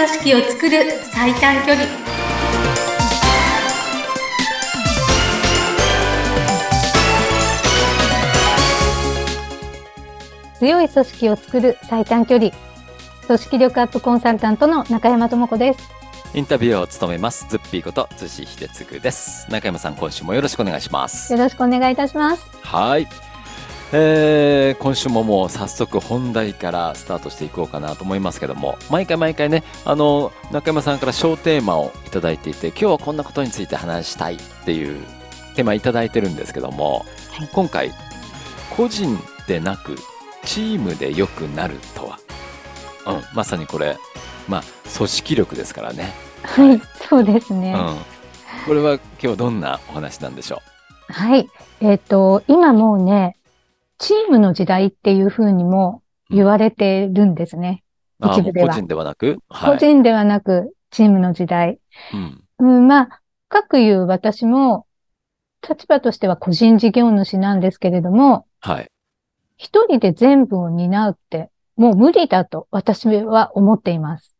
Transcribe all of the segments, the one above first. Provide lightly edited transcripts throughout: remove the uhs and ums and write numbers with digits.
組織を作る最短距離。強い組織を作る最短距離。組織力アップコンサルタントの中山智子です。インタビューを務めますズッピーこと逗子秀次です。中山さん、今週もよろしくお願いします。よろしくお願いいたします。はい、今週ももう早速本題からスタートしていこうかなと思いますけども、毎回ね、中山さんから小テーマをいただいていて、今日はこんなことについて話したいっていうテーマいただいてるんですけども、はい、今回個人でなくチームで良くなるとは、まさにこれ組織力ですからね。はい、そうですね。これは今日どんなお話なんでしょう。はい、今もうね、チームの時代っていうふうにも言われてるんですね。一部では。個人ではなく、はい、個人ではなくチームの時代。かくいう私も立場としては個人事業主なんですけれども、はい、一人で全部を担うってもう無理だと私は思っています。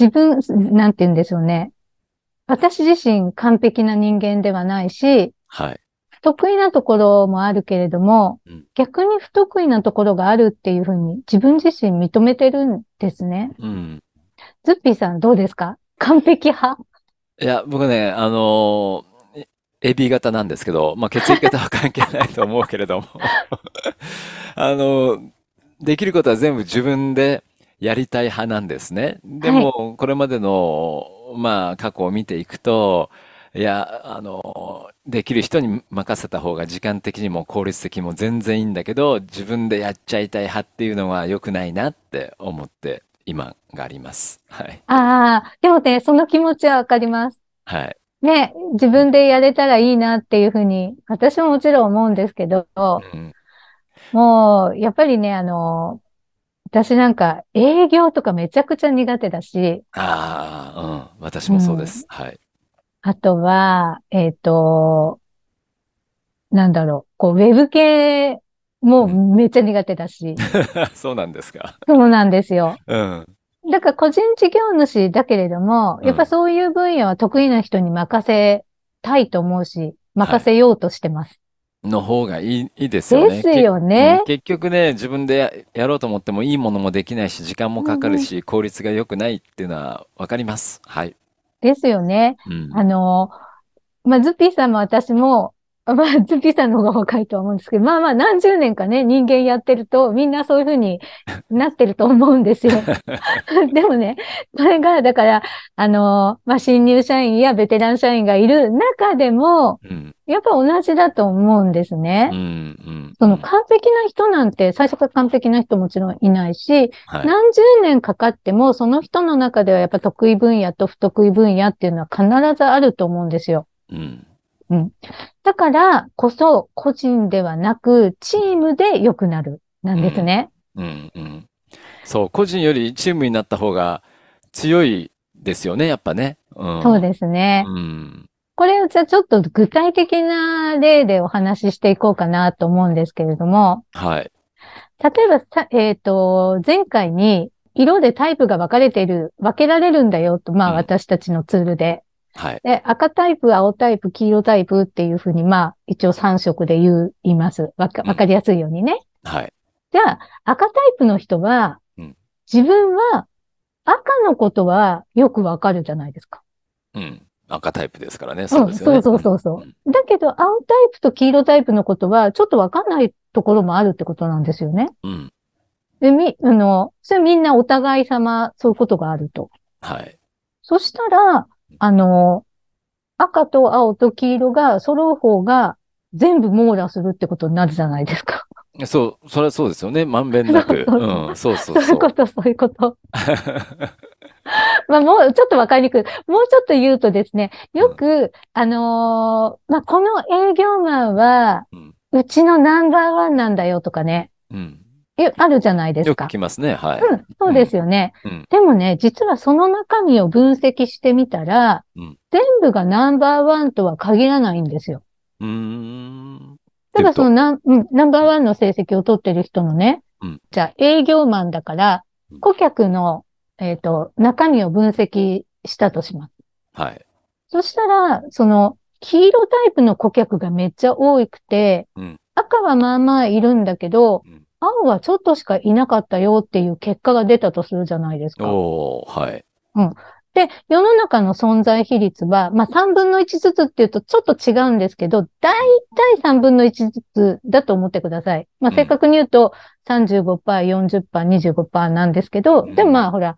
自分、なんて言うんでしょうね。私自身完璧な人間ではないし、はい、不得意なところもあるけれども、逆に不得意なところがあるっていうふうに自分自身認めてるんですね。ズッピーさんどうですか？完璧派？いや、僕ね、AB 型なんですけど、血液型は関係ないと思うけれども、できることは全部自分でやりたい派なんですね。でも、これまでの、過去を見ていくと、できる人に任せた方が時間的にも効率的にも全然いいんだけど、自分でやっちゃいたい派っていうのは良くないなって思って、今があります。はい。でもね、その気持ちはわかります。はい。ね、自分でやれたらいいなっていうふうに、私ももちろん思うんですけど、もう、やっぱりね、私なんか営業とかめちゃくちゃ苦手だし。私もそうです。はい。あとは、ウェブ系もめっちゃ苦手だし。そうなんですか。そうなんですよ。だから個人事業主だけれども、やっぱそういう分野は得意な人に任せたいと思うし、任せようとしてます。はい、の方がいいですよね。ですよね。結局ね、自分でやろうと思ってもいいものもできないし、時間もかかるし、効率が良くないっていうのはわかります。はい。ですよね。ズッピーさんも私も、ズッピーさんの方が若いとは思うんですけど、何十年かね、人間やってると、みんなそういうふうになってると思うんですよ。でもね、これが、だから、新入社員やベテラン社員がいる中でも、やっぱ同じだと思うんですね。その完璧な人なんて、最初から完璧な人もちろんいないし、何十年かかっても、その人の中ではやっぱ得意分野と不得意分野っていうのは必ずあると思うんですよ。だからこそ個人ではなくチームで良くなるなんですね。そう、個人よりチームになった方が強いですよね、やっぱね。そうですね。これをじゃあちょっと具体的な例でお話ししていこうかなと思うんですけれども。はい。例えば前回に色でタイプが分けられるんだよと、私たちのツールで。で、赤タイプ、青タイプ、黄色タイプっていうふうに、一応3色で言います。わかりやすいようにね。じゃあ、赤タイプの人は、自分は赤のことはよくわかるじゃないですか。赤タイプですからね。そうですよね。だけど、青タイプと黄色タイプのことは、ちょっとわかんないところもあるってことなんですよね。で、それみんなお互い様、そういうことがあると。そしたら、赤と青と黄色が揃う方が全部網羅するってことになるじゃないですか。そう、それはそうですよね。まんべんなく。そういうこと。もうちょっとわかりにくい。もうちょっと言うとですね、よく、この営業マンは、うちのナンバーワンなんだよとかね。あるじゃないですか。よく来ますね。はい。そうですよね。でもね、実はその中身を分析してみたら、全部がナンバーワンとは限らないんですよ。ただそのナンバーワンの成績を取ってる人のね、じゃあ営業マンだから、顧客の、中身を分析したとします。はい。そしたら、その、黄色タイプの顧客がめっちゃ多くて、うん、赤はまあまあいるんだけど、うん、青はちょっとしかいなかったよっていう結果が出たとするじゃないですか。おー、はい。うん。で、世の中の存在比率は、まあ3分の1ずつっていうとちょっと違うんですけど、だいたい3分の1ずつだと思ってください。まあ正確に言うと 35%、40%、25% なんですけど、でもまあほら、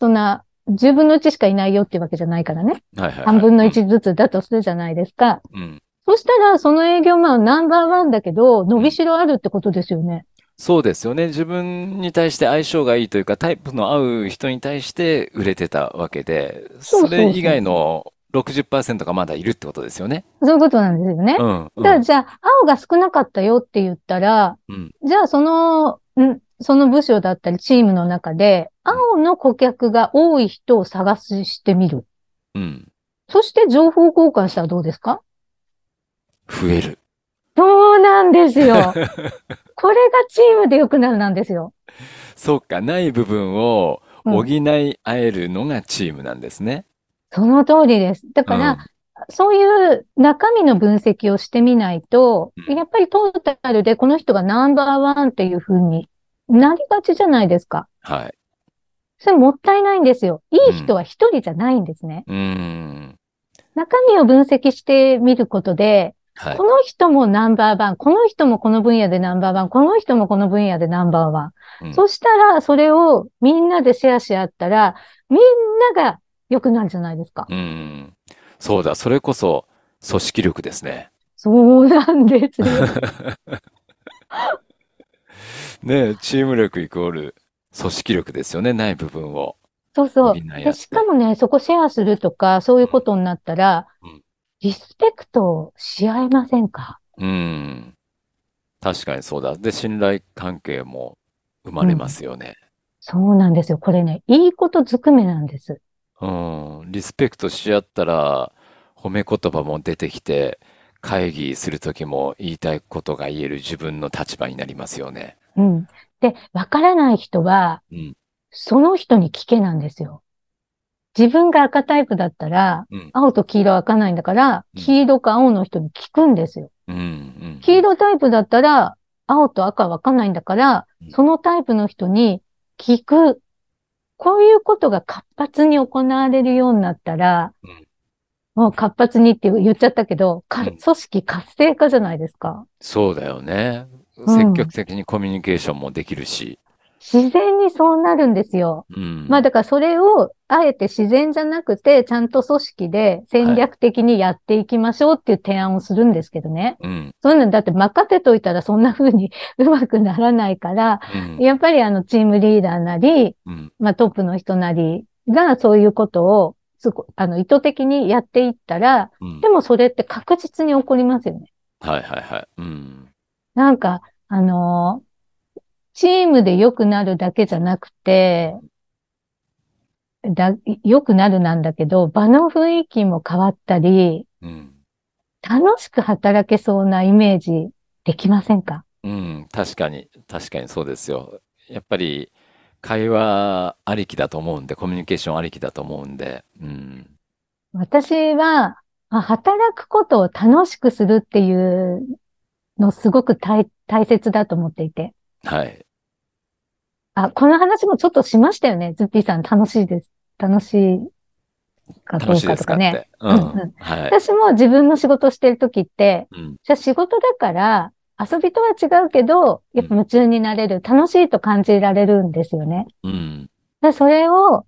そんな10分の1しかいないよっていうわけじゃないからね。はいはいはい、3分の1ずつだとするじゃないですか。うん、そしたらその営業マンナンバーワンだけど、伸びしろあるってことですよね。そうですよね。自分に対して相性がいいというか、タイプの合う人に対して売れてたわけで、それ以外の 60% がまだいるってことですよね。そういうことなんですよね。うんうん、じゃあ、青が少なかったよって言ったら、うん、じゃあその部署だったりチームの中で、青の顧客が多い人を探してみる。うん。そして情報交換したらどうですか？増える。そうなんですよ。これがチームで良くなるなんですよ。そうか、ない部分を補い合えるのがチームなんですね。うん、その通りです。だから、そういう中身の分析をしてみないと、やっぱりトータルでこの人がナンバーワンっていう風になりがちじゃないですか。はい。それもったいないんですよ。いい人は一人じゃないんですね。中身を分析してみることで、はい、この人もナンバーワン、この人もこの分野でナンバーワン、この人もこの分野でナンバーワン。うん、そしたら、それをみんなでシェアし合ったら、みんなが良くなるじゃないですか。うん。そうだ、それこそ組織力ですね。そうなんですよ。ねえ、チーム力イコール組織力ですよね、ない部分を。そうそう。で、しかもね、そこシェアするとか、そういうことになったら、リスペクトし合いませんか？うん。確かにそうだ。で、信頼関係も生まれますよね。そうなんですよ。これね、いいことずくめなんです。リスペクトし合ったら、褒め言葉も出てきて、会議するときも言いたいことが言える自分の立場になりますよね。うん。で、わからない人は、その人に聞けなんですよ。自分が赤タイプだったら、青と黄色は開かないんだから、黄色か青の人に聞くんですよ。黄色タイプだったら、青と赤は開かないんだから、そのタイプの人に聞く。こういうことが活発に行われるようになったら、もう活発にって言っちゃったけど、組織活性化じゃないですか。そうだよね。積極的にコミュニケーションもできるし。自然にそうなるんですよ。まあだからそれをあえて自然じゃなくてちゃんと組織で戦略的にやっていきましょうっていう提案をするんですけどね。そういうのだって任せといたらそんな風にうまくならないから、やっぱりチームリーダーなり、まあトップの人なりがそういうことを意図的にやっていったら、でもそれって確実に起こりますよね。はいはいはい。なんかチームで良くなるだけじゃなくて、良くなるなんだけど、場の雰囲気も変わったり、楽しく働けそうなイメージできませんか？うん、確かにそうですよ。やっぱり会話ありきだと思うんで、コミュニケーションありきだと思うんで。うん、私は、働くことを楽しくするっていうのすごく大切だと思っていて。はい。この話もちょっとしましたよね。ズッピーさん、楽しいです。楽しいかどうかとかね。私も自分の仕事をしてるときって、じゃあ仕事だから遊びとは違うけど、やっぱ夢中になれる、楽しいと感じられるんですよね。だそれを、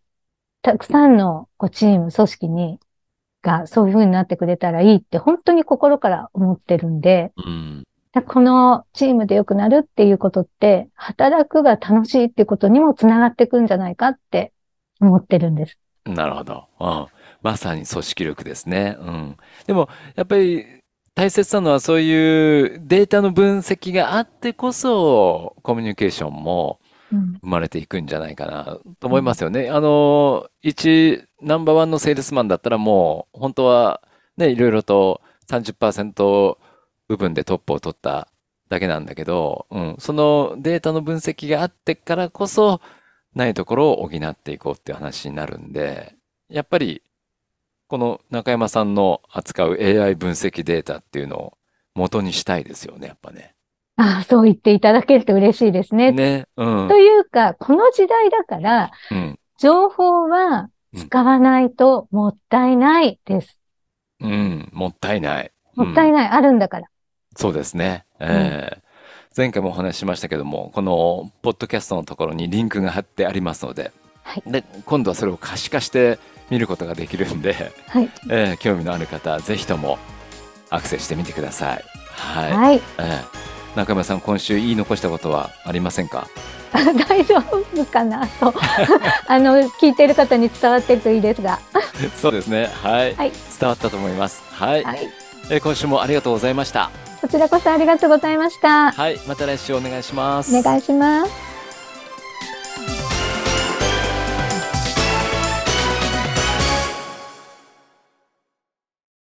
たくさんのチーム、組織がそういう風になってくれたらいいって、本当に心から思ってるんで、このチームで良くなるっていうことって、働くが楽しいっていうことにもつながっていくんじゃないかって思ってるんです。なるほど。まさに組織力ですね。でも、やっぱり大切なのはそういうデータの分析があってこそ、コミュニケーションも生まれていくんじゃないかなと思いますよね。ナンバーワンのセールスマンだったらもう、本当はね、いろいろと 30% 部分でトップを取っただけなんだけど、そのデータの分析があってからこそないところを補っていこうっていう話になるんで、やっぱりこの中山さんの扱う AI 分析データっていうのを元にしたいですよね、やっぱね。ああ、そう言っていただけると嬉しいですね。ね、うん、というか、この時代だから、うん、情報は使わないともったいないです。うん、うん、もったいない。もったいない、うん、あるんだから。そうですね。前回もお話ししましたけども、このポッドキャストのところにリンクが貼ってありますので、はい、で今度はそれを可視化して見ることができるんで、はい、興味のある方はぜひともアクセスしてみてください。はい、はい、中山さん、今週言い残したことはありませんか？大丈夫かなと聞いている方に伝わってるといいですがそうですね、はい、はい、伝わったと思います。はい、はい、今週もありがとうございました。こちらこそありがとうございました。はい、また来週お願いします。お願いします。